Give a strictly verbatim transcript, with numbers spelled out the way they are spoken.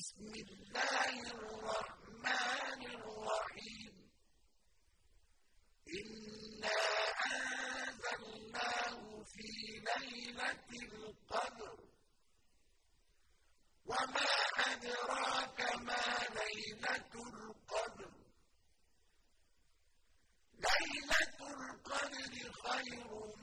بسم الله الرحمن الرحيم إنا أنزلناه في ليلة القدر وما أدراك ما ليلة القدر ليلة القدر خير